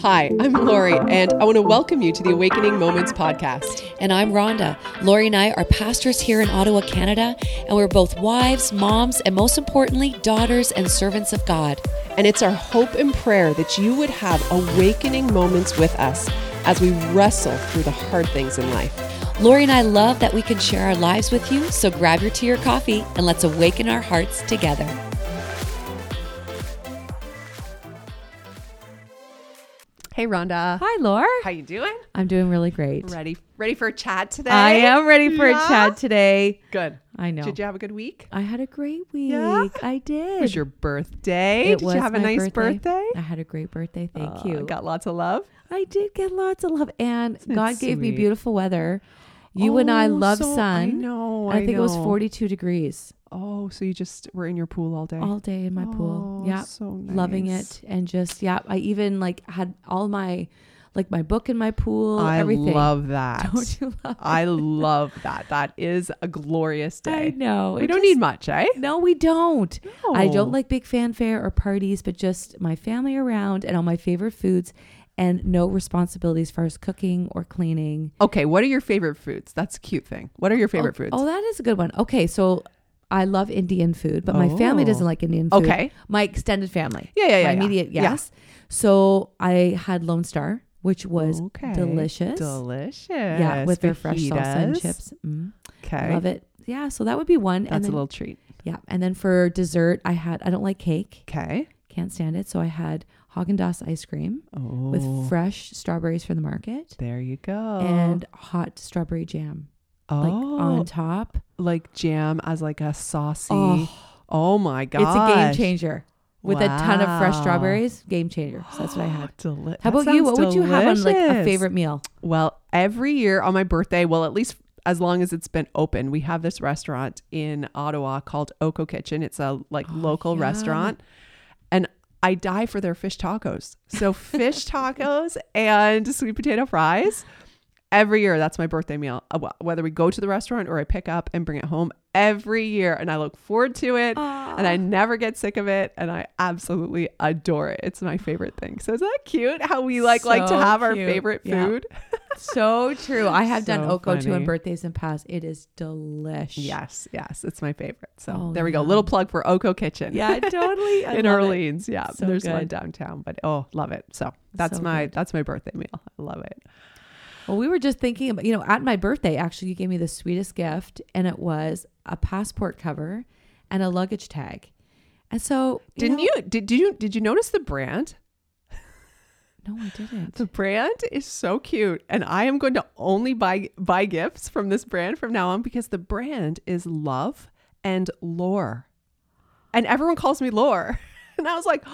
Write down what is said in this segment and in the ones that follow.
Hi, I'm Lori, and I want to welcome you to the Awakening Moments podcast. And I'm Rhonda. Lori and I are pastors here in Ottawa, Canada, and we're both wives, moms, and most importantly, daughters and servants of God. And it's our hope and prayer that you would have awakening moments with us as we wrestle through the hard things in life. Lori and I love that we can share our lives with you, so grab your tea or coffee and let's awaken our hearts together. Hey, Rhonda. Hi, Lore. How you doing? I'm doing really great. Ready for a chat today? I am ready for a chat today. Good. I know. Did you have a good week? I had a great week. Yeah. I did. It was your birthday. Did you have a nice birthday? I had a great birthday. Thank you. Got lots of love? I did get lots of love. And God gave me beautiful weather. I love sun. I know. I think it was 42 degrees. Oh, so you just were in your pool all day? All day in my pool. Yeah. So nice. Loving it. And just, yeah, I even had all my, my book in my pool, everything. I love that. Don't you love it? I love that. That is a glorious day. I know. We don't need much, eh? No, we don't. No. I don't like big fanfare or parties, but just my family around and all my favorite foods. And no responsibilities as far as cooking or cleaning. Okay, what are your favorite foods? That's a cute thing. What are your favorite foods? Oh, that is a good one. Okay, so I love Indian food, but my family doesn't like Indian food. Okay. My extended family. Yeah. My immediate, yes. Yeah. So I had Lone Star, which was delicious. Delicious. Yeah, with their fresh salsa and chips. Mm. Okay. Love it. Yeah, so that would be one. That's a little treat. Yeah, and then for dessert, I don't like cake. Okay. Can't stand it. So I had Häagen-Dazs ice cream with fresh strawberries from the market. There you go. And hot strawberry jam. Oh. On top. Like jam as a saucy. Oh my God. It's a game changer. With a ton of fresh strawberries. Game changer. So that's what I had. How about you? What would you have on a favorite meal? Well, every year on my birthday, at least as long as it's been open, we have this restaurant in Ottawa called Oko Kitchen. It's a local restaurant. And I die for their fish tacos. So fish tacos and sweet potato fries every year. That's my birthday meal. Whether we go to the restaurant or I pick up and bring it home every year. And I look forward to it and I never get sick of it. And I absolutely adore it. It's my favorite thing. So is that cute how we like to have our favorite food? Yeah. So true. I have done Oko too on birthdays and past. It is delish. Yes. It's my favorite. So there we go. Little plug for Oko Kitchen. Yeah, totally. In Orleans. It. Yeah. So there's one downtown, but love it. So that's my birthday meal. I love it. Well, we were just thinking about, at my birthday, actually, you gave me the sweetest gift and it was a passport cover and a luggage tag. And so did you notice the brand? No, I didn't. The brand is so cute. And I am going to only buy gifts from this brand from now on because the brand is Love and Lore. And everyone calls me Lore. And I was like,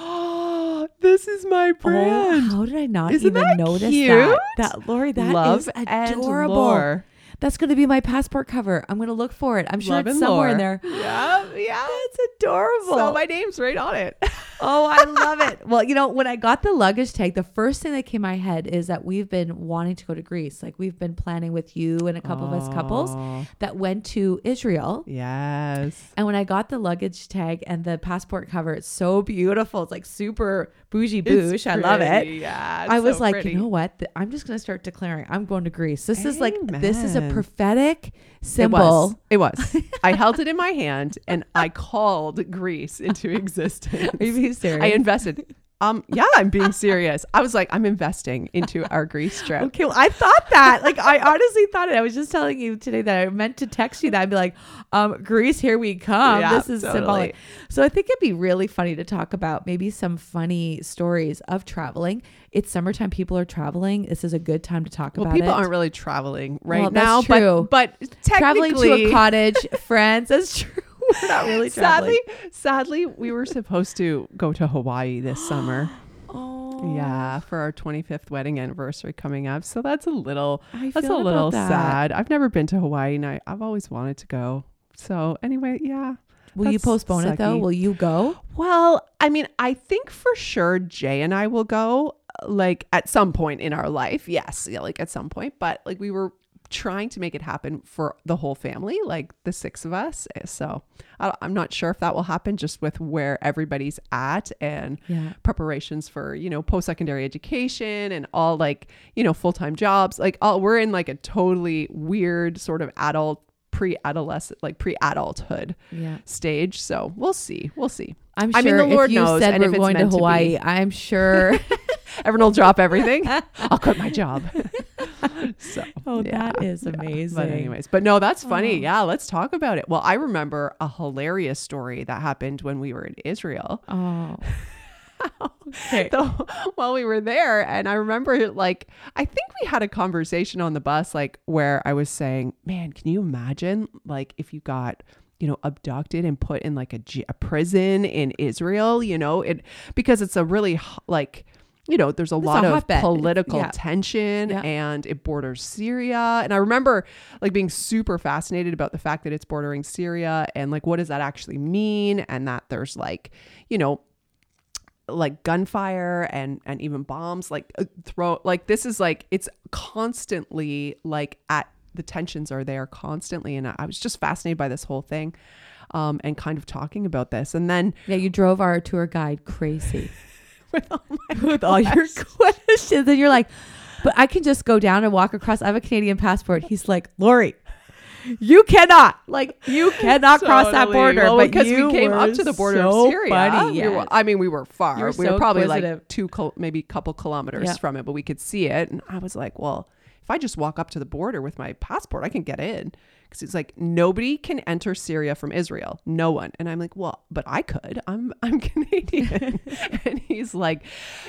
this is my brand. How did I not even notice that? That, Lori, that is adorable. That's going to be my passport cover. I'm going to look for it. I'm sure it's somewhere in there. Yeah. It's adorable. So my name's right on it. Oh, I love it. Well, when I got the luggage tag, the first thing that came to my head is that we've been wanting to go to Greece. We've been planning with you and a couple of us couples that went to Israel. Yes. And when I got the luggage tag and the passport cover, it's so beautiful. It's super bougie bouche. I love it. Yeah. I was pretty. You know what? I'm just going to start declaring I'm going to Greece. This Amen. Is this is a prophetic symbol. It was. I held it in my hand and I called Greece into existence. Are you being serious? I invested. Yeah, I'm being serious. I was I'm investing into our Greece trip. Okay, well, I thought that. I honestly thought it. I was just telling you today that I meant to text you that. I'd be Greece, here we come. Yeah, this is symbolic. So I think it'd be really funny to talk about maybe some funny stories of traveling. It's summertime. People are traveling. This is a good time to talk about it. People aren't really traveling now. True. But technically. Traveling to a cottage, friends. That's true. We're not really traveling. Sadly, we were supposed to go to Hawaii this summer. Yeah, for our 25th wedding anniversary coming up. So that's a little sad. I've never been to Hawaii and I've always wanted to go. So anyway, yeah. Will you postpone it though? Will you go? Well, I think for sure Jay and I will go at some point in our life. Yes, at some point, but we were trying to make it happen for the whole family, like the six of us. So I'm not sure if that will happen, just with where everybody's at and preparations for, you know, post-secondary education and all, like, you know, full-time jobs, like all, we're in like a totally weird sort of adult pre-adolescent, like pre-adulthood stage. So we'll see. I'm sure, I mean, the Lord knows. And if it's going to Hawaii, I'm sure everyone will drop everything. I'll quit my job. So, that is amazing. But anyways, no, that's funny. Yeah, let's talk about it. Well, I remember a hilarious story that happened when we were in Israel. Oh. Okay. So, while we were there, and I remember, like, I think we had a conversation on the bus, like, where I was saying, man, can you imagine, like, if you got, you know, abducted and put in like a prison in Israel, you know, it, because it's a really, like, you know, there's a lot of political tension and it borders Syria. And I remember, like, being super fascinated about the fact that it's bordering Syria and, like, what does that actually mean? And that there's, like, you know, like gunfire and even bombs, like this is like, it's constantly like at, the tensions are there constantly. And I was just fascinated by this whole thing, and kind of talking about this. And then you drove our tour guide crazy with all your questions. And you're like, but I can just go down and walk across. I have a Canadian passport. He's like, Lori, you cannot, cross that border. Well, but because we came up to the border of Syria. Funny, yes. We were far. We were probably inquisitive. Like maybe a couple kilometers from it, but we could see it. And I was like, well, if I just walk up to the border with my passport, I can get in. Because it's like, nobody can enter Syria from Israel. No one. And I'm like, well, but I could. I'm Canadian. And he's like,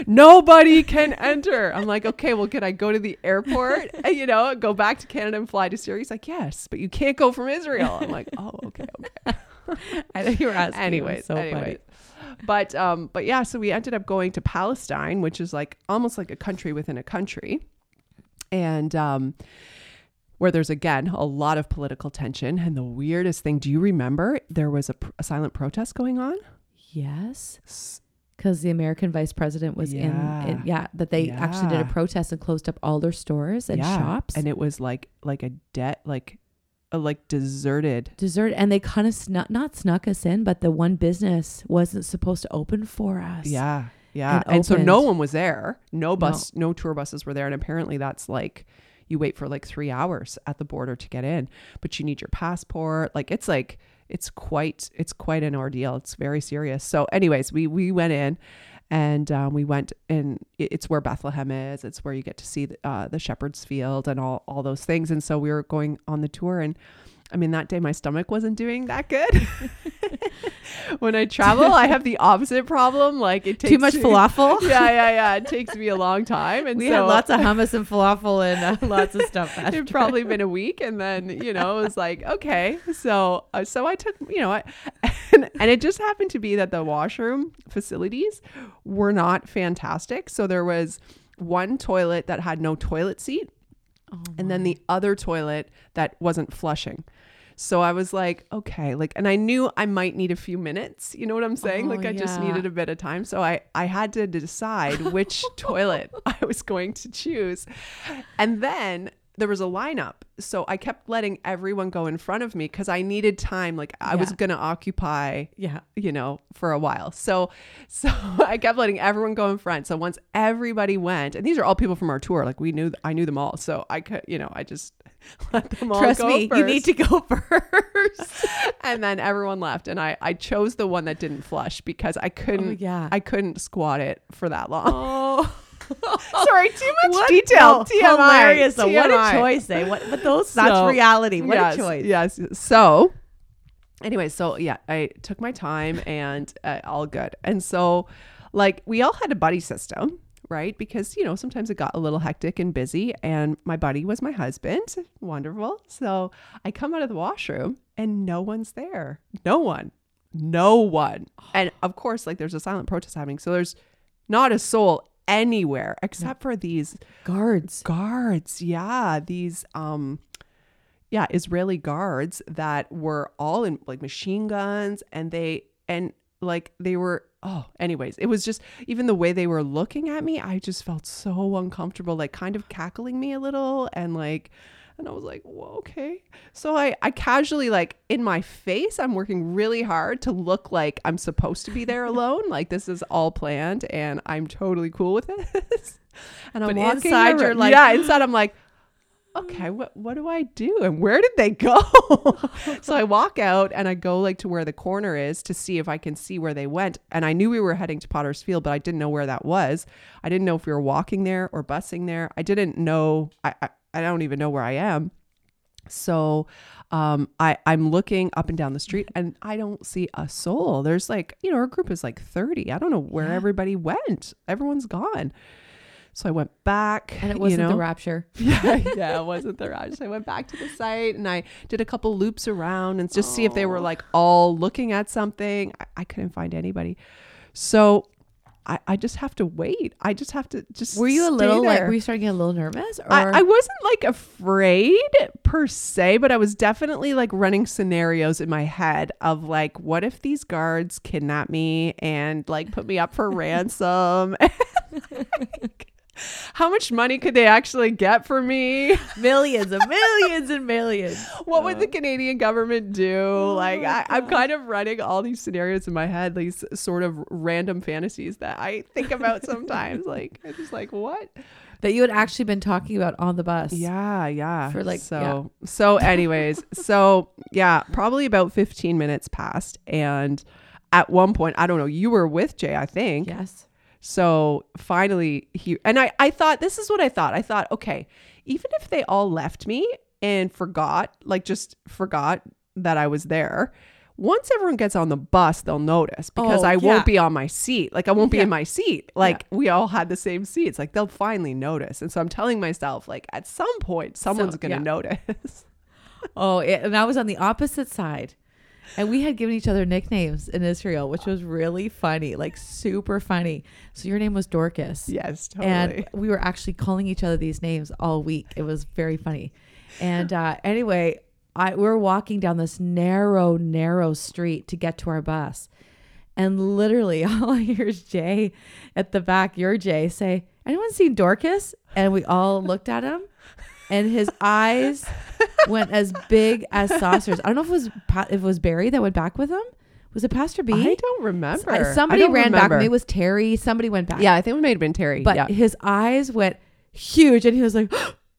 nobody can enter. I'm like, okay, well, could I go to the airport, and, you know, go back to Canada and fly to Syria? He's like, yes, but you can't go from Israel. I'm like, oh, okay. I think you were asking. Anyways. But yeah, so we ended up going to Palestine, which is like almost like a country within a country. And, where there's, again, a lot of political tension. And the weirdest thing, do you remember there was a silent protest going on? Yes. Because the American vice president was in that they actually did a protest and closed up all their stores and shops. And it was like deserted. And they kind of not snuck us in, but the one business wasn't supposed to open for us. Yeah. And so no one was there. No tour buses were there. And apparently that's like, you wait for like 3 hours at the border to get in, but you need your passport. Like, it's like, it's quite an ordeal. It's very serious. So anyways, we went in and we went in. It's where Bethlehem is. It's where you get to see the shepherd's field and all those things. And so we were going on the tour, and that day my stomach wasn't doing that good. When I travel, I have the opposite problem. Like, it takes too much falafel. Yeah. It takes me a long time. And we had lots of hummus and falafel and lots of stuff. It'd probably been a week, and then, you know, it was like, okay. So I took, you know, and it just happened to be that the washroom facilities were not fantastic. So there was one toilet that had no toilet seat. And then the other toilet that wasn't flushing. So I was like, okay, like, and I knew I might need a few minutes. You know what I'm saying? I just needed a bit of time. So I had to decide which toilet I was going to choose. And then there was a lineup. So I kept letting everyone go in front of me because I needed time. Like, I was going to occupy, you know, for a while. So I kept letting everyone go in front. So once everybody went, and these are all people from our tour, like, I knew them all. So I could, you know, I just let them all go. Trust me, you need to go first. And then everyone left. And I chose the one that didn't flush because I couldn't squat it for that long. Oh. Sorry, too much detail. TMI. Hilarious. TMI. What a choice, eh? But that's reality. What a choice. Yes. So anyway, I took my time and all good. And so, like, we all had a buddy system, right? Because, you know, sometimes it got a little hectic and busy, and my buddy was my husband. Wonderful. So I come out of the washroom and no one's there. No one. And of course, like, there's a silent protest happening. So there's not a soul anywhere except for these guards. Yeah. These, Israeli guards that were all in like machine guns, and it was just, even the way they were looking at me, I just felt so uncomfortable, like kind of cackling me a little. And like, And I was like, well, okay. So I casually, like, in my face, I'm working really hard to look like I'm supposed to be there alone. Like, this is all planned and I'm totally cool with this. And I'm walking inside around, you're like, yeah, inside I'm like, okay, what do I do? And where did they go? So I walk out and I go, like, to where the corner is to see if I can see where they went. And I knew we were heading to Potter's Field, but I didn't know where that was. I didn't know if we were walking there or busing there. I didn't know. I don't even know where I am. So I'm looking up and down the street and I don't see a soul. There's, like, you know, our group is like 30. I don't know where everybody went. Everyone's gone. So I went back. And it wasn't the rapture. Yeah, it wasn't the rapture. So I went back to the site and I did a couple loops around and just see if they were, like, all looking at something. I couldn't find anybody. So I just have to wait. I just have to just Were you a little there. Like, were you starting to get a little nervous? Or? I wasn't, like, afraid per se, but I was definitely, like, running scenarios in my head of, like, what if these guards kidnap me and, like, put me up for ransom? How much money could they actually get for me? Millions and millions and millions. What would the Canadian government do? Like, I'm kind of running all these scenarios in my head, these sort of random fantasies that I think about sometimes. Like, it's just like, what? That you had actually been talking about on the bus. Yeah. For like, so, yeah. So anyways, so yeah, probably about 15 minutes passed. And at one point, I don't know, you were with Jay, I think. Yes. So finally he, and I thought, this is what I thought. I thought, okay, even if they all left me and forgot that I was there, once everyone gets on the bus, they'll notice because I won't be on my seat. Like, I won't be in my seat. Like, we all had the same seats. Like, they'll finally notice. And so I'm telling myself, like, at some point, someone's going to notice. And I was on the opposite side. And we had given each other nicknames in Israel, which was really funny, like super funny. So your name was Dorcas. Yes, totally. And we were actually calling each other these names all week. It was very funny. And anyway, we were walking down this narrow street to get to our bus. And literally all I hear is Jay at the back, your Jay, say, anyone seen Dorcas? And we all looked at him. And his eyes went as big as saucers. I don't know if it was Barry that went back with him. Was it Pastor B? I don't remember. Somebody ran back. Maybe it was Terry. Somebody went back. Yeah, I think it may have been Terry. But his eyes went huge, and he was like,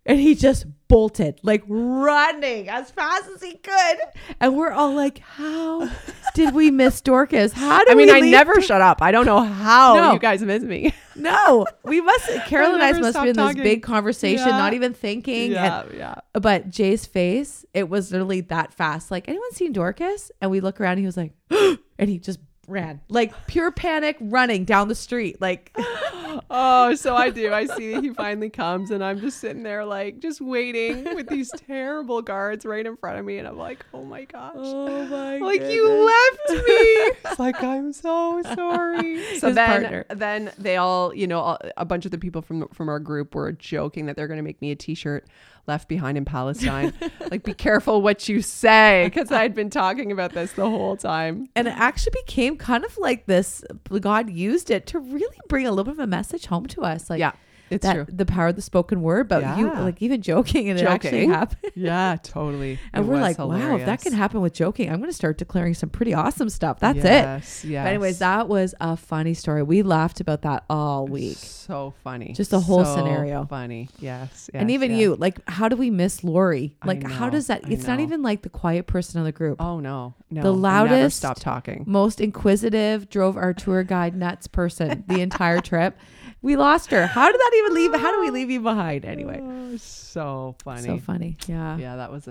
and he just bolted, like running as fast as he could. And we're all like, how did we miss Dorcas? I never shut up. I don't know how you guys miss me. No, we must. Carol and I must be in this big conversation, not even thinking. Yeah, But Jay's face, it was literally that fast. Like, anyone seen Dorcas? And we look around, and he was like, and he just ran, like pure panic, running down the street, like. So I see that he finally comes, and I'm just sitting there, like, just waiting with these terrible guards right in front of me, and I'm like, oh my gosh, like, goodness. You left me. It's like, I'm so sorry. So then they all, you know, a bunch of the people from our group were joking that they're going to make me a T-shirt, Left Behind in Palestine. Like, be careful what you say, because I'd been talking about this the whole time. And it actually became kind of like this, God used it to really bring a little bit of a message home to us. Like, yeah, it's true. The power of the spoken word, but you, like, even joking. It actually happened. Yeah, totally. And we're like, hilarious. Wow, if that can happen with joking, I'm going to start declaring some pretty awesome stuff. That's it. Yes. But anyways, that was a funny story. We laughed about that all week. So funny. Just the whole scenario. Funny. Yes. And even you, like, how do we miss Lori? Like, how does that, it's not even like the quiet person in the group. Oh, no. The loudest, never stopped talking, most inquisitive, drove our tour guide nuts person the entire trip. We lost her. How did that even leave? How do we leave you behind anyway? Oh, so funny. Yeah. Yeah, that was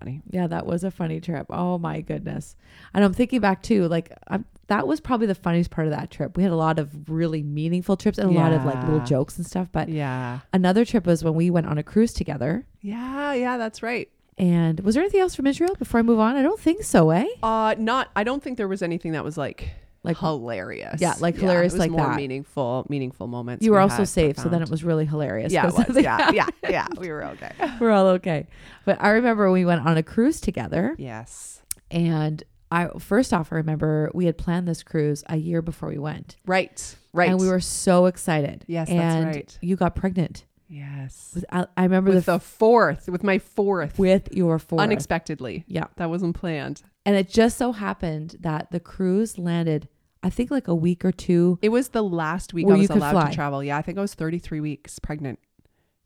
funny. Yeah, that was a funny trip. Oh my goodness. And I'm thinking back too, like, that was probably the funniest part of that trip. We had a lot of really meaningful trips and a lot of, like, little jokes and stuff. But another trip was when we went on a cruise together. Yeah, that's right. And was there anything else from Israel before I move on? I don't think so, eh? I don't think there was anything that was like hilarious. Yeah, like hilarious, it was like more that. Meaningful moments. You were also safe, so then it was really hilarious. Yeah, it was. Yeah. We were okay. We're all okay. But I remember we went on a cruise together. Yes. And I remember we had planned this cruise a year before we went. Right. And we were so excited. Yes, that's right. You got pregnant. Yes. I remember with my fourth. With your fourth. Unexpectedly. Yeah. That wasn't planned. And it just so happened that the cruise landed, I think like a week or two. It was the last week I was allowed to travel. Yeah. I think I was 33 weeks pregnant.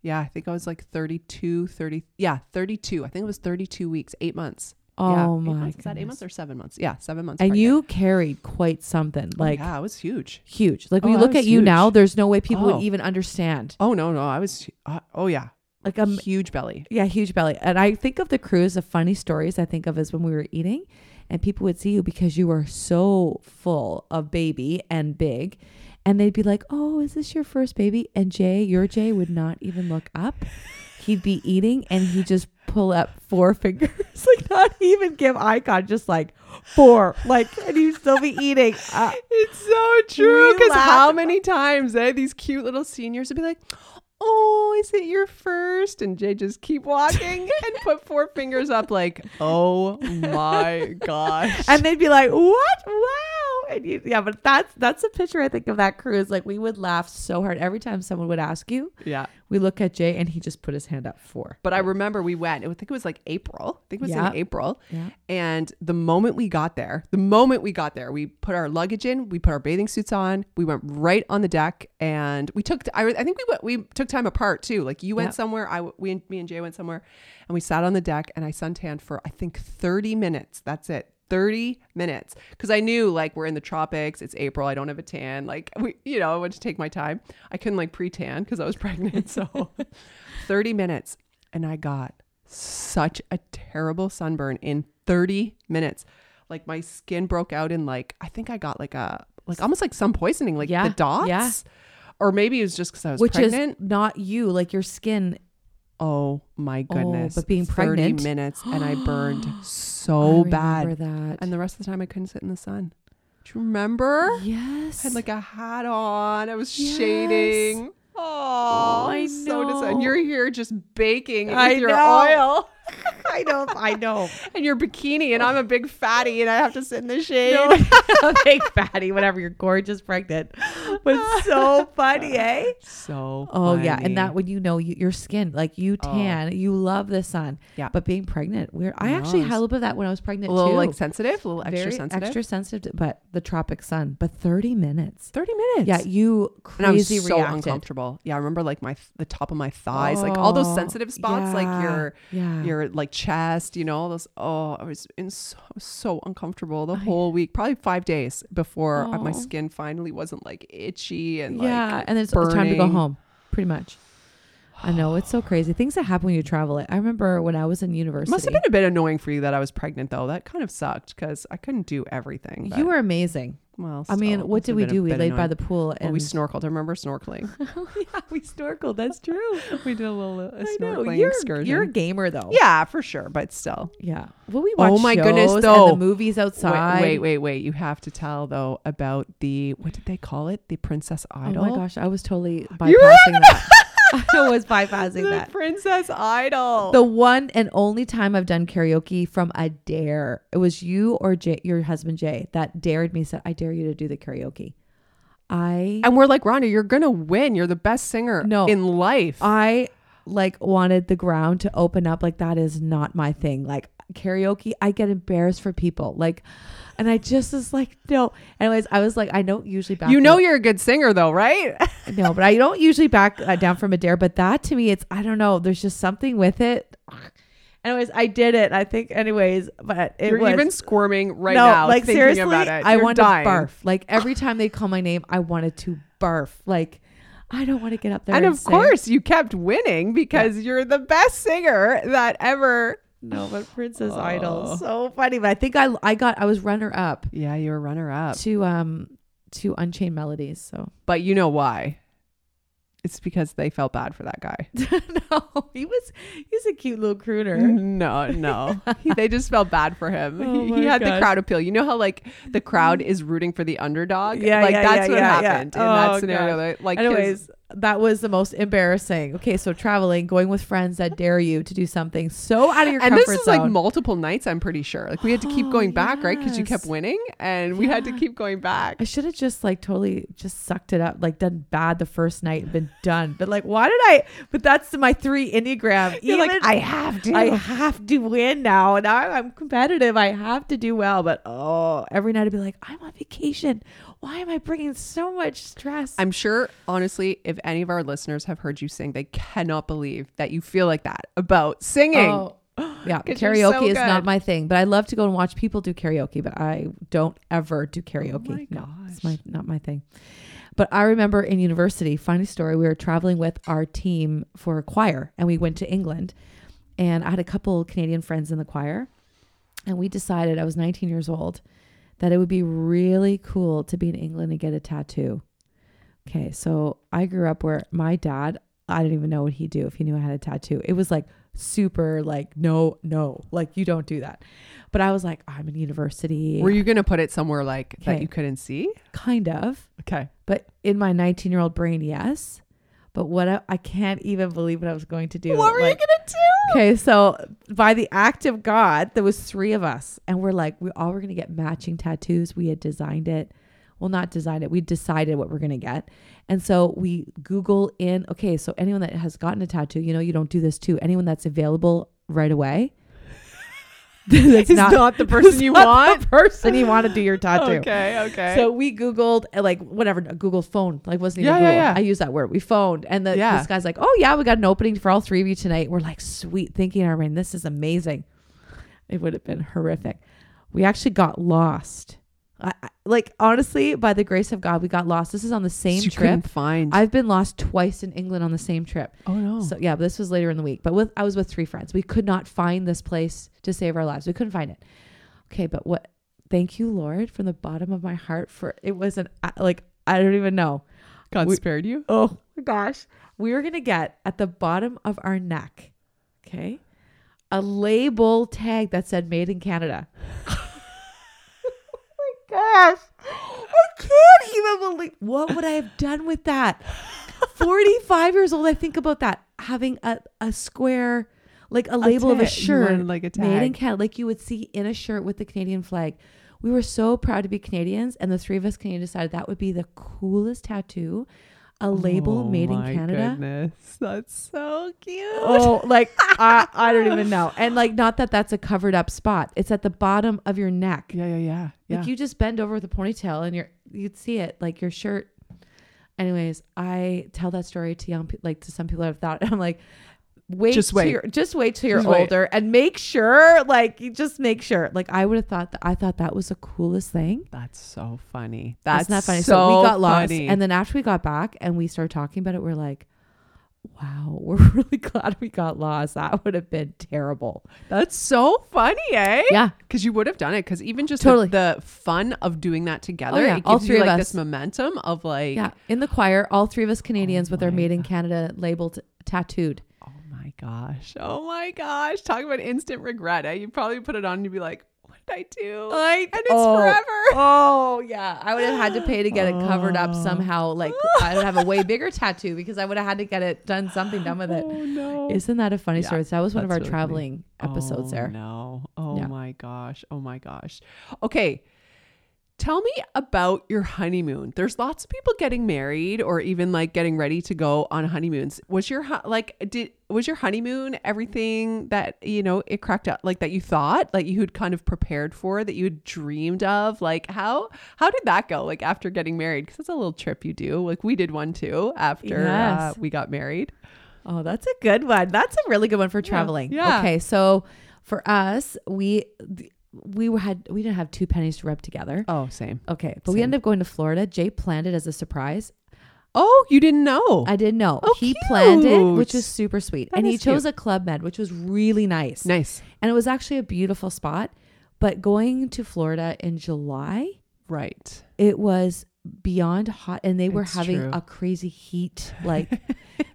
Yeah. I think I was like 32. I think it was 32 weeks, 8 months. Oh yeah, my God. Is that 8 months or 7 months? Yeah, 7 months. And pregnant. You carried quite something. Like, yeah, it was huge. Huge. Like when you look at you now, there's no way people would even understand. Oh, no. I was, yeah. Like a huge belly. Yeah, huge belly. And I think of the cruise, the funny stories I think of is when we were eating and people would see you because you were so full of baby and big. And they'd be like, oh, is this your first baby? And Jay, your Jay would not even look up. He'd be eating and he just pull up four fingers, like not even give eye contact, just like four, like, and he'd still be eating. It's so true, because how many times these cute little seniors would be like, oh, is it your first? And Jay just keep walking and put four fingers up like, oh my gosh. And they'd be like, what? Wow. And yeah, but that's a picture I think of that cruise. Like we would laugh so hard every time someone would ask you. Yeah. We look at Jay and he just put his hand up for. But I remember we went, I think it was like April. I think it was in April. Yeah. And the moment we got there, we put our luggage in, we put our bathing suits on, we went right on the deck and we took, I think we took time apart too. Like you went somewhere, me and Jay went somewhere and we sat on the deck and I suntanned for I think 30 minutes. That's it. 30 minutes. Cause I knew like we're in the tropics. It's April. I don't have a tan. Like I went to take my time. I couldn't like pre-tan cause I was pregnant. So 30 minutes. And I got such a terrible sunburn in 30 minutes. Like my skin broke out in like, I think I got like a, like almost like sun poisoning, like the dots or maybe it was just cause I was pregnant. Which is not you, like your skin. Oh my goodness. But being 30 pregnant. 30 minutes and I burned so bad. That. And the rest of the time I couldn't sit in the sun. Do you remember? Yes. I had like a hat on. I was shading. Oh, I know. And you're here just baking with your oil. I know. And your bikini and I'm a big fatty and I have to sit in the shade. No, big fatty, whatever. You're gorgeous pregnant. But so funny, eh? So funny. Oh, yeah. And that when your skin, like you tan, you love the sun. Yeah. But being pregnant, I actually had a little bit of that when I was pregnant too. A little like sensitive, a little extra sensitive. Extra sensitive, but the tropic sun. But 30 minutes. 30 minutes. Yeah, you crazy reacted. And I was so uncomfortable. Yeah, I remember like the top of my thighs, like all those sensitive spots, like your like chest, all those. Oh, I was so uncomfortable the whole week, probably 5 days before my skin finally wasn't like itchy and like and it's time to go home pretty much. I know, it's so crazy things that happen when you travel. I remember when I was in university. It must have been a bit annoying for you that I was pregnant though. That kind of sucked because I couldn't do everything. You were amazing. Well, I mean, what did we do? We laid by the pool and we snorkeled. I remember snorkeling. Yeah, we snorkeled. That's true. We did a little snorkeling excursion. You're a gamer though. Yeah, for sure. But still. Yeah. Well, we watched shows though. And the movies outside. Wait. You have to tell though about what did they call it? The Princess Idol. Oh my gosh. I was totally bypassing that. I was bypassing that. Princess Idol. The one and only time I've done karaoke from a dare. It was you or Jay, your husband Jay, that dared me, said, I dare you to do the karaoke. And we're like, Rhonda, you're going to win. You're the best singer in life. I like wanted the ground to open up. Like that is not my thing. Like karaoke, I get embarrassed for people. Like, and I just was like, no. Anyways, I was like, I don't usually back. You're a good singer though, right? No, but I don't usually back down from a dare. But that to me, it's, I don't know. There's just something with it. Anyways, I did it. I think anyways, but you're even squirming right now. Like thinking seriously, about it. I want to barf. Like every time they call my name, I wanted to barf. Like, I don't want to get up there. And of course you kept winning because you're the best singer that ever. No, but Princess Idol. So funny. But I think I was runner up. Yeah, you were runner up to Unchained Melodies. So, but you know why? It's because they felt bad for that guy. No, he's a cute little crooner. No. They just felt bad for him. He had the crowd appeal. You know how like the crowd is rooting for the underdog? Yeah, that's what happened in that scenario. Like, anyways, that was the most embarrassing. Okay, so traveling, going with friends that dare you to do something so out of your comfort zone. And this is like multiple nights, I'm pretty sure. Like we had to keep going back, right? Because you kept winning and we had to keep going back. I should have just like totally just sucked it up, like done bad the first night and been done. But like, why did I? But that's my three Enneagram. You're like, I have to win now. And I'm competitive. I have to do well. But oh, every night I'd be like, I'm on vacation. Why am I bringing so much stress? I'm sure, honestly, if any of our listeners have heard you sing, they cannot believe that you feel like that about singing. Oh, yeah, karaoke is not my thing, but I love to go and watch people do karaoke, but I don't ever do karaoke. Oh my gosh. No, it's not my thing. But I remember in university, funny story, we were traveling with our team for a choir and we went to England and I had a couple Canadian friends in the choir and we decided, I was 19 years old, that it would be really cool to be in England and get a tattoo. Okay, so I grew up where my dad, I didn't even know what he'd do if he knew I had a tattoo. It was like super like, no, like you don't do that. But I was like, I'm in university. Were you going to put it somewhere like that you couldn't see? Kind of. Okay. But in my 19-year-old brain, yes. But what I can't even believe what I was going to do. What were you going to do? Okay, so by the act of God, there was three of us. And we're like, we all were going to get matching tattoos. We had designed it. Well, not designed it. We decided what we're going to get. And so we Google in. Okay, so anyone that has gotten a tattoo, you know, you don't do this too. Anyone that's available right away. It's not the person you want. The person you want to do your tattoo. Okay. So we Googled like whatever, Google phone. Like wasn't even Google. Yeah. I use that word. We phoned. And this guy's like, oh yeah, we got an opening for all three of you tonight. We're like, sweet, thinking in our brain, this is amazing. It would have been horrific. We actually got lost. Like honestly, by the grace of God, we got lost. This is on the same trip. I've been lost twice in England on the same trip. Oh no! So yeah, but this was later in the week. But I was with three friends. We could not find this place to save our lives. We couldn't find it. Okay, but what? Thank you, Lord, from the bottom of my heart for it was an like I don't even know. God spared you. Oh my gosh, we were gonna get at the bottom of our neck. Okay, a label tag that said "Made in Canada." Gosh, I can't even believe what would I have done with that. 45 years old, I think about that, having a square, like a label of a shirt, like a tag. Made in Canada, like you would see in a shirt with the Canadian flag. We were so proud to be Canadians, and the three of us Canadians decided that would be the coolest tattoo. A label made in Canada. Goodness. That's so cute. Oh, like I don't even know. And like, not that that's a covered up spot. It's at the bottom of your neck. Yeah. Like you just bend over with a ponytail and you'd see it like your shirt. Anyways, I tell that story to young people, like to some people that have thought, and I'm like, wait till you're older and make sure. Like I would have thought that. I thought that was the coolest thing. That's so funny. That's not funny. So we got lost. And then after we got back and we started talking about it, we're like, wow, we're really glad we got lost. That would have been terrible. That's so funny, eh? Yeah. Because you would have done it. Because even just totally. the fun of doing that together, it gives all three you like of us. This momentum of like. Yeah. In the choir, all three of us Canadians with our Made in Canada labeled tattooed. Gosh. Oh my gosh. Talk about instant regret. Eh? You probably put it on and you'd be like, what did I do? And it's forever. Oh yeah. I would have had to pay to get it covered up somehow. Like I would have a way bigger tattoo because I would have had to get it done, something done with it. Oh no. Isn't that a funny story? So that was one of our really traveling episodes there. No. Oh my gosh. Okay. Tell me about your honeymoon. There's lots of people getting married or even like getting ready to go on honeymoons. Was your honeymoon everything that, you know, it cracked up like that you thought, like you had kind of prepared for, that you had dreamed of? Like how did that go? Like after getting married, because it's a little trip you do. Like we did one too after we got married. Oh, that's a good one. That's a really good one for traveling. Yeah. Okay. So for us, we didn't have two pennies to rub together. Oh, same. Okay. But we ended up going to Florida. Jay planned it as a surprise. Oh, you didn't know? I didn't know. Oh, he planned it, which was super sweet. And he chose a Club Med, which was really nice. Nice. And it was actually a beautiful spot. But going to Florida in July. Right. It was beyond hot. And they were having a crazy heat. Like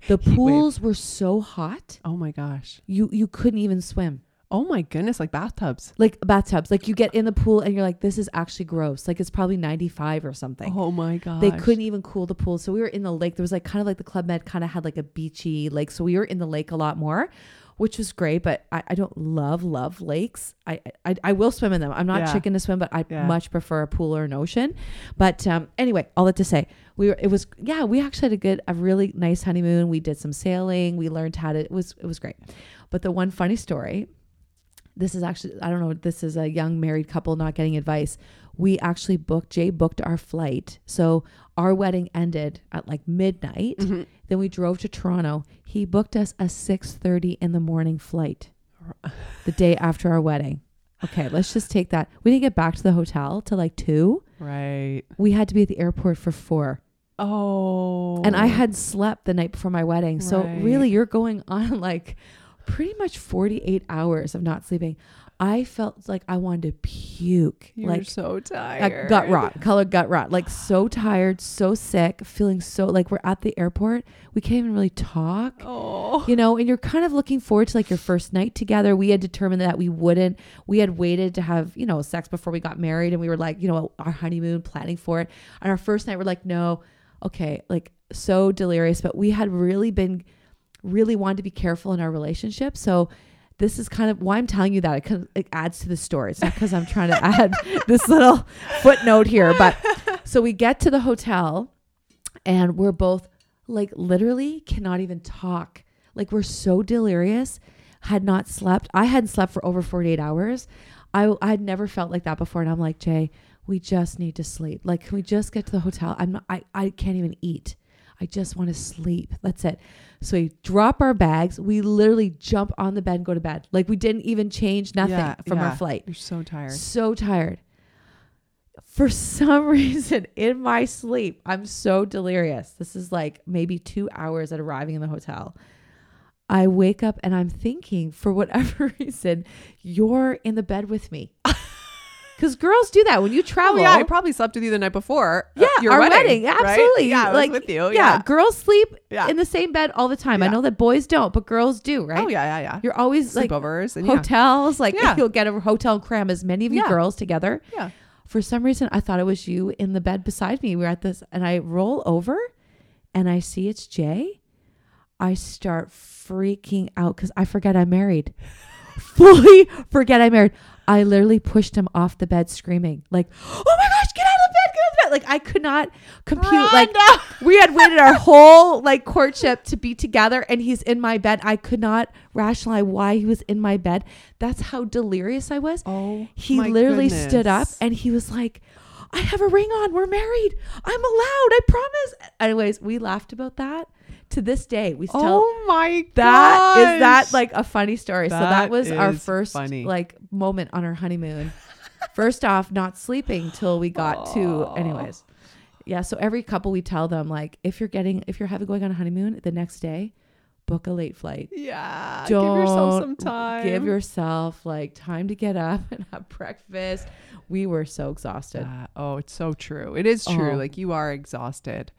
the pools were so hot. Oh my gosh. You couldn't even swim. Oh my goodness, like bathtubs. Like bathtubs. Like you get in the pool and you're like, this is actually gross. Like it's probably 95 or something. Oh my God. They couldn't even cool the pool. So we were in the lake. There was like kind of like the Club Med kind of had like a beachy lake. So we were in the lake a lot more, which was great, but I don't love lakes. I will swim in them. I'm not chicken to swim, but I much prefer a pool or an ocean. But anyway, all that to say, we actually had a really nice honeymoon. We did some sailing. We learned how to, it was great. But the one funny story, this is actually, I don't know, this is a young married couple not getting advice. We actually Jay booked our flight. So our wedding ended at like midnight. Mm-hmm. Then we drove to Toronto. He booked us a 6:30 in the morning flight the day after our wedding. Okay, let's just take that. We didn't get back to the hotel till like 2. Right. We had to be at the airport for 4. Oh. And I had slept the night before my wedding. Right. So really you're going on like pretty much 48 hours of not sleeping. I felt like I wanted to puke. You're like so tired. Color gut rot. Like so tired, so sick, feeling so like we're at the airport. We can't even really talk. Oh, you know, and you're kind of looking forward to like your first night together. We had determined that we wouldn't. We had waited to have, you know, sex before we got married, and we were like, you know, our honeymoon, planning for it. On our first night, we're like, no, okay, like so delirious. But we had really wanted to be careful in our relationship. So this is kind of why I'm telling you that it adds to the story. It's not because I'm trying to add this little footnote here, but so we get to the hotel and we're both like literally cannot even talk. Like we're so delirious, had not slept. I hadn't slept for over 48 hours. I had never felt like that before. And I'm like, Jay, we just need to sleep. Like, can we just get to the hotel? I can't even eat. I just want to sleep. That's it. So we drop our bags. We literally jump on the bed and go to bed. Like we didn't even change, nothing from our flight. You're so tired. So tired. For some reason in my sleep, I'm so delirious. This is like maybe 2 hours at arriving in the hotel. I wake up and I'm thinking, for whatever reason, you're in the bed with me. Because girls do that when you travel. Oh, yeah, I probably slept with you the night before. Yeah, your our wedding. Absolutely. Right? Yeah, like, I was with you. Yeah, girls sleep in the same bed all the time. Yeah. I know that boys don't, but girls do, right? Oh, yeah. You're always sleepovers, like hotels. Like you'll get a hotel and cram as many of you girls together. Yeah. For some reason, I thought it was you in the bed beside me. We're at this, and I roll over, and I see it's Jay. I start freaking out because I forget I'm married. Fully forget I'm married. I literally pushed him off the bed screaming like, oh my gosh, get out of the bed, get out of the bed. Like I could not compute. We had waited our whole like courtship to be together and he's in my bed. I could not rationalize why he was in my bed. That's how delirious I was. Oh, he literally stood up and he was like, I have a ring on. We're married. I'm allowed. I promise. Anyways, we laughed about that. To this day, we still. Oh my god! That like a funny story. So that was our first like moment on our honeymoon. First off, not sleeping till we got to. Anyways, yeah. So every couple we tell them like, if you're going on a honeymoon, the next day, book a late flight. Yeah. Don't give yourself some time. Give yourself like time to get up and have breakfast. We were so exhausted. Oh, it's so true. It is true. Like you are exhausted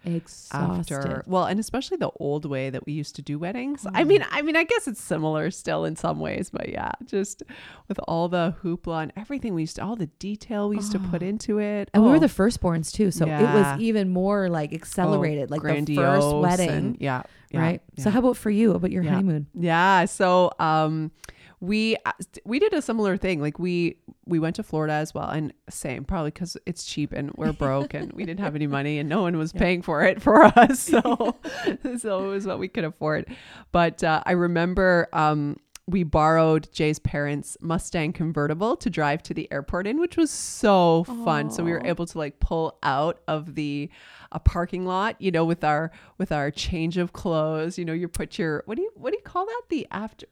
after. Well, and especially the old way that we used to do weddings. Mm. I mean, I guess it's similar still in some ways, but yeah, just with all the hoopla and everything all the detail we used to put into it. And we were the firstborns too. So it was even more like accelerated, like the first wedding. And, right. Yeah. So how about for you? About your honeymoon? Yeah. So, we did a similar thing. Like we went to Florida as well, and same, probably because it's cheap and we're broke and we didn't have any money and no one was paying for it for us. So, it was what we could afford. But, I remember, we borrowed Jay's parents' Mustang convertible to drive to the airport in, which was so fun. So we were able to like pull out of a parking lot, you know, with our change of clothes. You know, you put your what do you call the outfit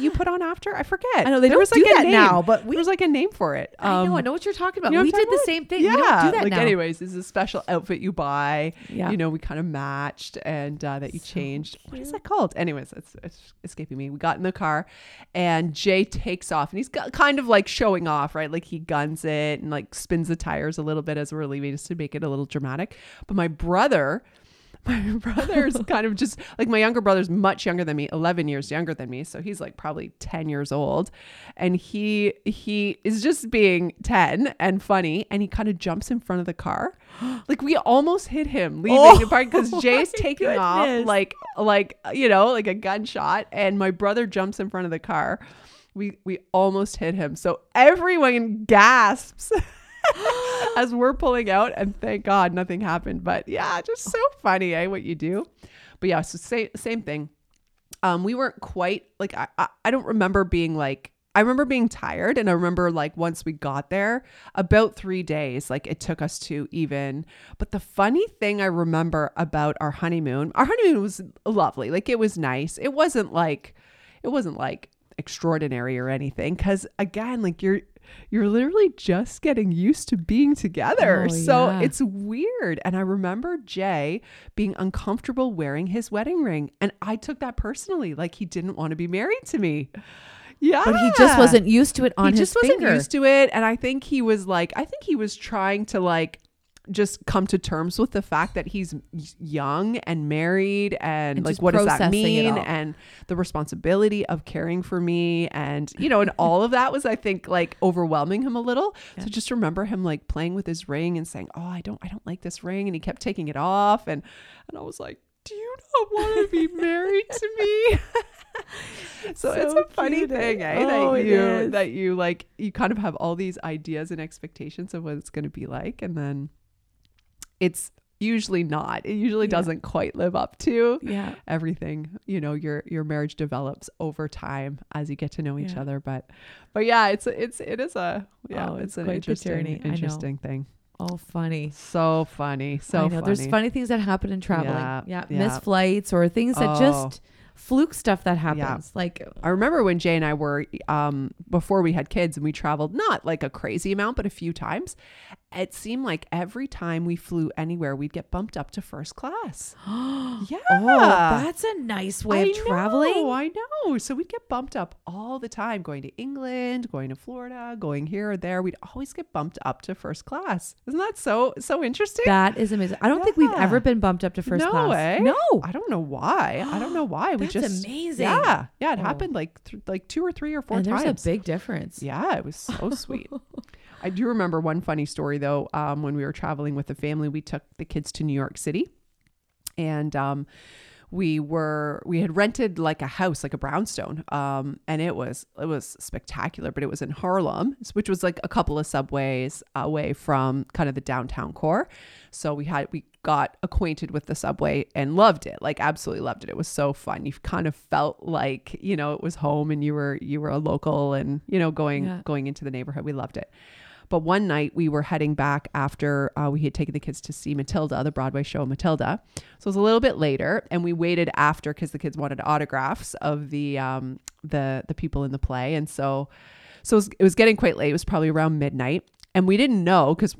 you put on after? I forget. I know they don't do that now, but there was like a name for it. I know what you're talking about. You know we did the same thing. Yeah. We don't do that now. Anyways, this is a special outfit you buy. Yeah. You know, we kind of matched and that you changed. Cute. What is that called? Anyways, it's escaping me. We got in the car and Jay takes off and he's kind of like showing off, right? Like he guns it and like spins the tires a little bit as we're leaving just to make it a little dramatic. But my brother My brother's kind of just like, my younger brother's much younger than me, 11 years younger than me. So he's like probably 10 years old. And he is just being 10 and funny. And he kind of jumps in front of the car. Like, we almost hit him leaving the park because Jay's taking off like, you know, like a gunshot. And my brother jumps in front of the car. We almost hit him. So everyone gasps as we're pulling out, and thank God nothing happened. But yeah, just so funny, eh? What you do. But yeah, so same thing. We weren't quite like, I don't remember being like, I remember being tired, and I remember like once we got there, about 3 days, like it took us to even. But the funny thing I remember about our honeymoon was lovely. Like, it was nice. It wasn't like extraordinary or anything, because again, like you're literally just getting used to being together. So it's weird. And I remember Jay being uncomfortable wearing his wedding ring, and I took that personally. Like, he didn't want to be married to me. Yeah, but he just wasn't used to it on his finger. He just wasn't used to it, and I think he was trying to like just come to terms with the fact that he's young and married, and like, what does that mean, and the responsibility of caring for me, and you know, and all of that was, I think, like overwhelming him a little. Yeah. So just remember him like playing with his ring and saying, I don't like this ring, and he kept taking it off, and I was like, do you not want to be married to me? So it's a funny thing, eh? that you kind of have all these ideas and expectations of what it's going to be like, and then it's usually not. It usually doesn't quite live up to everything. You know, your marriage develops over time as you get to know each other. But yeah, it's an interesting thing. Oh, funny. So funny. There's funny things that happen in traveling. Yeah. Missed flights or things that just fluke stuff that happens. Like, I remember when Jay and I were before we had kids, and we traveled not like a crazy amount, but a few times. It seemed like every time we flew anywhere, we'd get bumped up to first class. That's a nice way of traveling. I know. So we'd get bumped up all the time, going to England, going to Florida, going here or there. We'd always get bumped up to first class. Isn't that so interesting? That is amazing. I don't think we've ever been bumped up to first class. Eh? No, I don't know why. We that's just amazing. Yeah. It happened like like 2 or 3 or 4 times. There's a big difference. Yeah, it was so sweet. I do remember one funny story though. When we were traveling with the family, we took the kids to New York City, and we had rented like a house, like a brownstone, and it was spectacular. But it was in Harlem, which was like a couple of subways away from kind of the downtown core. So we got acquainted with the subway and loved it, like absolutely loved it. It was so fun. You kind of felt like, you know, it was home, and you were a local, and you know, going into the neighborhood. We loved it. But one night we were heading back after we had taken the kids to see Matilda, the Broadway show Matilda. So it was a little bit later, and we waited after because the kids wanted autographs of the people in the play. And so it was getting quite late. It was probably around midnight. And we didn't know because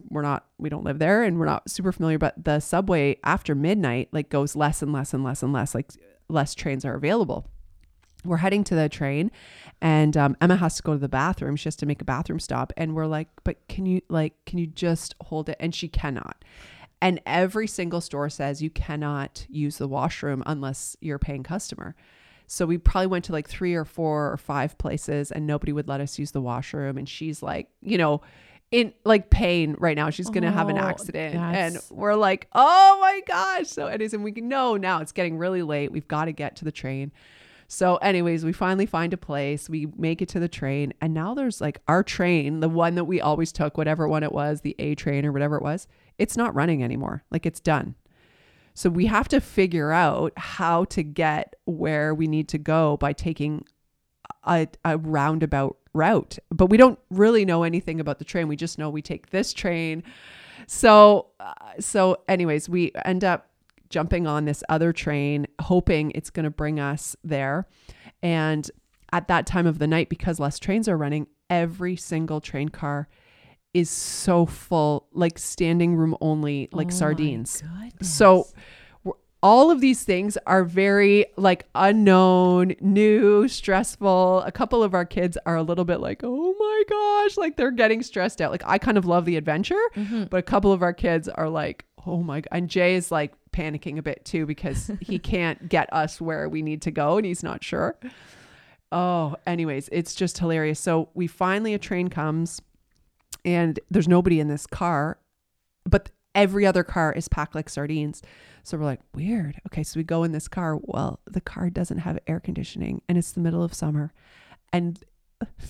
we don't live there, and we're not super familiar. But the subway after midnight like goes less and less and less and less, like less trains are available. We're heading to the train, and Emma has to go to the bathroom. She has to make a bathroom stop. And we're like, but can you just hold it? And she cannot. And every single store says you cannot use the washroom unless you're a paying customer. So we probably went to like 3 or 4 or 5 places, and nobody would let us use the washroom. And she's like, you know, in like pain right now, she's gonna have an accident. Yes. And we're like, oh my gosh. So it is. And we know now it's getting really late. We've got to get to the train. So anyways, we finally find a place, we make it to the train, and now there's like our train, the one that we always took, whatever one it was, the A train or whatever it was, it's not running anymore. Like, it's done. So we have to figure out how to get where we need to go by taking a roundabout route, but we don't really know anything about the train. We just know we take this train. So anyways, we end up jumping on this other train, hoping it's going to bring us there. And at that time of the night, because less trains are running, every single train car is so full, like standing room only, like sardines. So all of these things are very like unknown, new, stressful. A couple of our kids are a little bit like, oh my gosh, like they're getting stressed out. Like I kind of love the adventure, but a couple of our kids are like, oh my God. And Jay is like panicking a bit too because he can't get us where we need to go and he's not sure. Oh, anyways, it's just hilarious. So we finally, a train comes and there's nobody in this car, but every other car is packed like sardines. So we're like, weird. Okay, so we go in this car. Well, the car doesn't have air conditioning and it's the middle of summer. And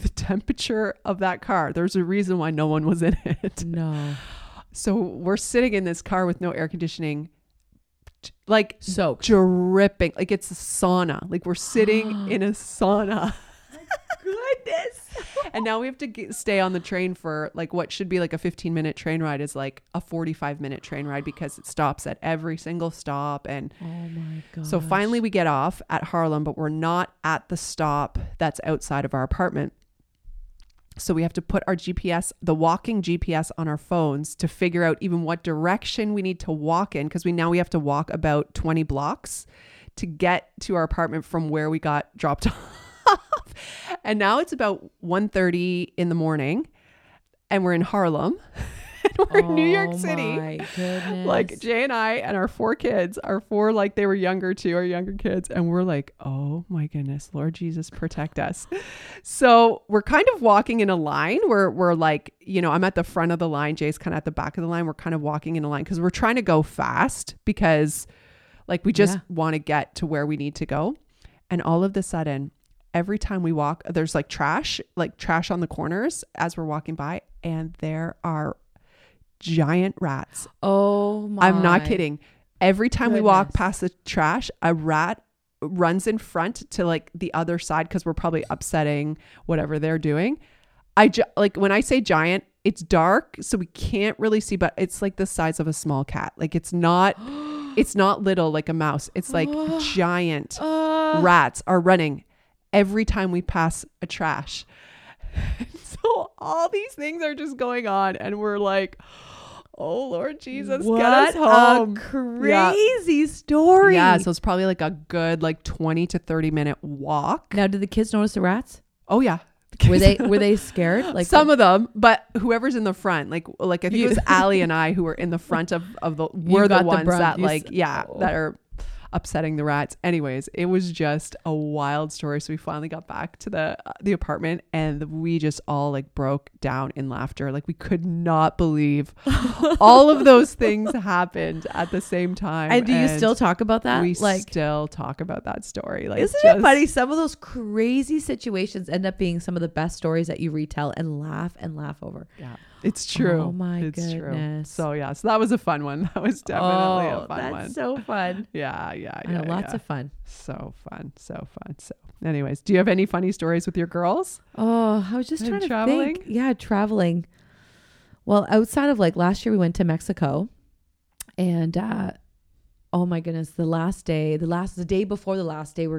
the temperature of that car, there's a reason why no one was in it. No. So we're sitting in this car with no air conditioning, like soaked, dripping. Like it's a sauna. Like we're sitting in a sauna. Goodness. And now we have to stay on the train for like what should be like a 15-minute train ride is like a 45-minute train ride because it stops at every single stop. And oh my God. So finally we get off at Harlem, but we're not at the stop that's outside of our apartment. So we have to put our GPS, the walking GPS on our phones to figure out even what direction we need to walk in because we have to walk about 20 blocks to get to our apartment from where we got dropped off. And now it's about 1:30 in the morning and we're in Harlem and we're in New York City. My goodness. Like Jay and I and our four kids, like they were younger too, our younger kids. And we're like, oh my goodness, Lord Jesus, protect us. So we're kind of walking in a line where we're like, you know, I'm at the front of the line. Jay's kind of at the back of the line. We're kind of walking in a line because we're trying to go fast because like we just want to get to where we need to go. And all of a sudden, every time we walk, there's like trash on the corners as we're walking by. And there are giant rats. Oh my. I'm not kidding. Every time we walk past the trash, a rat runs in front to like the other side because we're probably upsetting whatever they're doing. Like when I say giant, it's dark, so we can't really see, but it's like the size of a small cat. Like it's not, it's not little like a mouse. It's like giant rats are running every time we pass a trash. So all these things are just going on and we're like, oh Lord Jesus, get us home. Crazy story. Yeah, so it's probably like a good like 20 to 30 minute walk. Now, did the kids notice the rats? Oh yeah. Were they scared? Like some of them, but whoever's in the front, like I think it was Allie and I who were in the front of the, were the ones that like, that are upsetting the rats. Anyways, it was just a wild story. So we finally got back to the apartment and we just all like broke down in laughter. Like we could not believe all of those things happened at the same time. And you still talk about that? We still talk about that story. Like, isn't it funny? Some of those crazy situations end up being some of the best stories that you retell and laugh over. Yeah. It's true. Oh my goodness. True. So yeah, so that was a fun one. That was definitely a fun one. That's so fun. Yeah. Lots of fun. So fun. So anyways, do you have any funny stories with your girls? Oh, I was just trying to think. Yeah, traveling. Well, outside of like last year, we went to Mexico and, oh my goodness, the day before the last day, we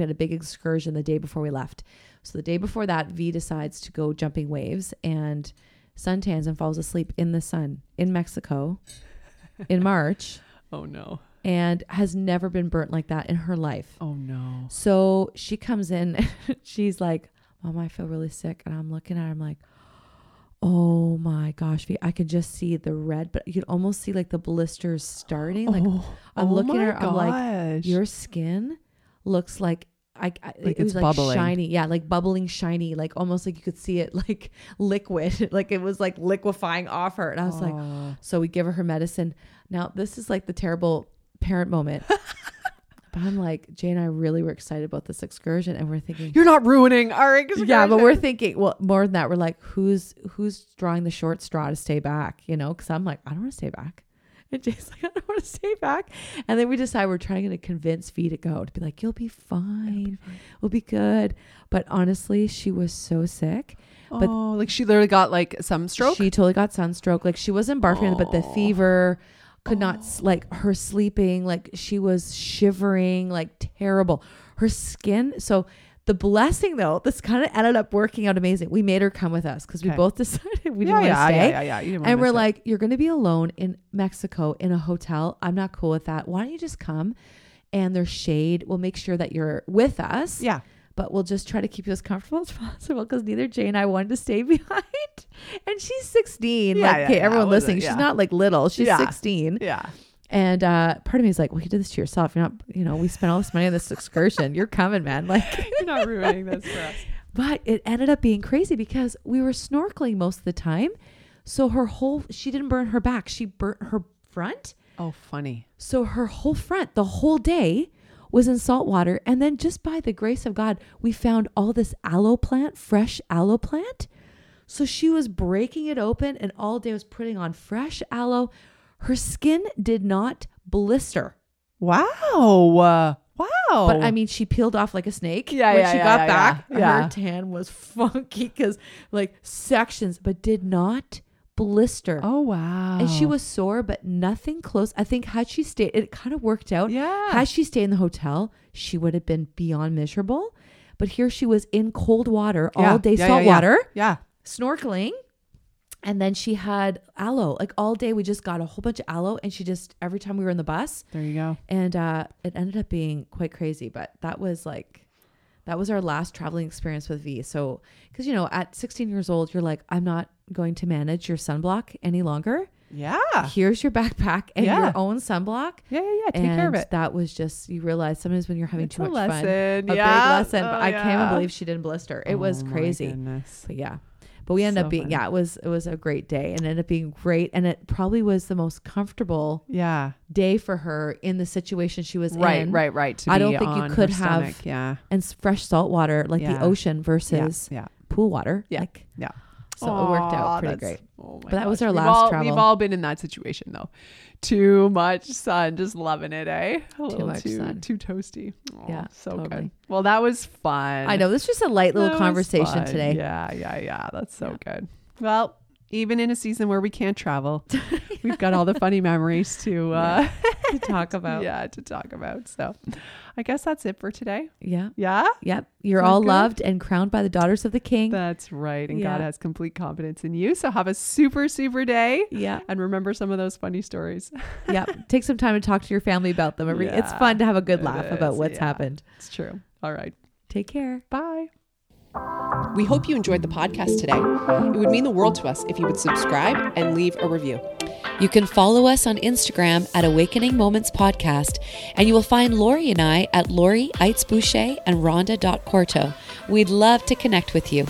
had a big excursion the day before we left. So the day before that, V decides to go jumping waves and suntans and falls asleep in the sun in Mexico in March. Oh no. And has never been burnt like that in her life. Oh no. So she comes in, she's like, Mom, I feel really sick. And I'm looking at her, I'm like, oh my gosh, I can just see the red, but you can almost see like the blisters starting. Like I'm looking at her, I'm like, your skin looks like it was like bubbling. Shiny. Yeah. Like bubbling shiny, like almost like you could see it like liquid, like it was like liquefying off her. And I was like, so we give her her medicine. Now this is like the terrible parent moment. But I'm like, Jay and I really were excited about this excursion and we're thinking, you're not ruining our excursion. Yeah. But we're thinking, well, more than that, we're like, who's drawing the short straw to stay back, you know? Cause I'm like, I don't want to stay back. And Jay's like, I don't want to stay back. And then we decide we're trying to convince V to go, to be like, you'll be fine. We'll be good. But honestly, she was so sick. But like she literally got like sunstroke? She totally got sunstroke. Like she wasn't barfing, but the fever could not, like her sleeping, like she was shivering, like terrible. Her skin. So The blessing, though, this kind of ended up working out amazing. We made her come with us because we both decided we didn't want to stay. And we're like, you're going to be alone in Mexico in a hotel. I'm not cool with that. Why don't you just come? And there's shade. We'll make sure that you're with us. Yeah. But we'll just try to keep you as comfortable as possible because neither Jay and I wanted to stay behind. And she's 16. Everyone listening, she's not like little. She's 16. Yeah. And part of me is like, well, you did this to yourself. You're not, you know, we spent all this money on this excursion. You're coming, man. Like, you're not ruining this for us. But it ended up being crazy because we were snorkeling most of the time. So her whole, she didn't burn her back. She burnt her front. Oh, funny. So her whole front, the whole day, was in salt water. And then just by the grace of God, we found all this aloe plant, fresh aloe plant. So she was breaking it open and all day was putting on fresh aloe. Her skin did not blister. Wow. Wow. But I mean, she peeled off like a snake when she got back. Yeah. Her tan was funky because like sections, but did not blister. Oh, wow. And she was sore, but nothing close. I think had she stayed, it kind of worked out. Yeah. Had she stayed in the hotel, she would have been beyond miserable. But here she was in cold water all day, salt water. Yeah. Snorkeling. And then she had aloe, like all day. We just got a whole bunch of aloe and she just, every time we were in the bus. There you go. And it ended up being quite crazy, but that was our last traveling experience with V. So, cause you know, at 16 years old, you're like, I'm not going to manage your sunblock any longer. Yeah. Here's your backpack and your own sunblock. Yeah. Take care of it. That was just, you realize sometimes when you're having it's too much fun, a big lesson, but I can't believe she didn't blister. It was crazy. Goodness. But yeah. But we ended up being, it was a great day and ended up being great. And it probably was the most comfortable day for her in the situation she was in. Right. I don't think you could have and fresh salt water, like the ocean versus pool water. Yeah. Like, yeah. So it worked out pretty great. Oh my but that gosh. Was our last travel. We've all been in that situation though. Too much sun, just loving it, eh? Too much sun. Too toasty. Oh, yeah. So totally. Good. Well, that was fun. I know. This was just a light little conversation today. Yeah. That's so good. Well, even in a season where we can't travel, we've got all the funny memories to talk about. Yeah, to talk about. So I guess that's it for today. Yeah. Yeah. Yep. You're all good? Loved and crowned by the daughters of the King. That's right. And God has complete confidence in you. So have a super, super day. Yeah. And remember some of those funny stories. Yep. Take some time to talk to your family about them. It's fun to have a good laugh about what's happened. It's true. All right. Take care. Bye. We hope you enjoyed the podcast today. It would mean the world to us if you would subscribe and leave a review. You can follow us on Instagram at Awakening Moments Podcast, and you will find Lori and I at Lori Eitz Boucher and Rhonda.Corto. We'd love to connect with you.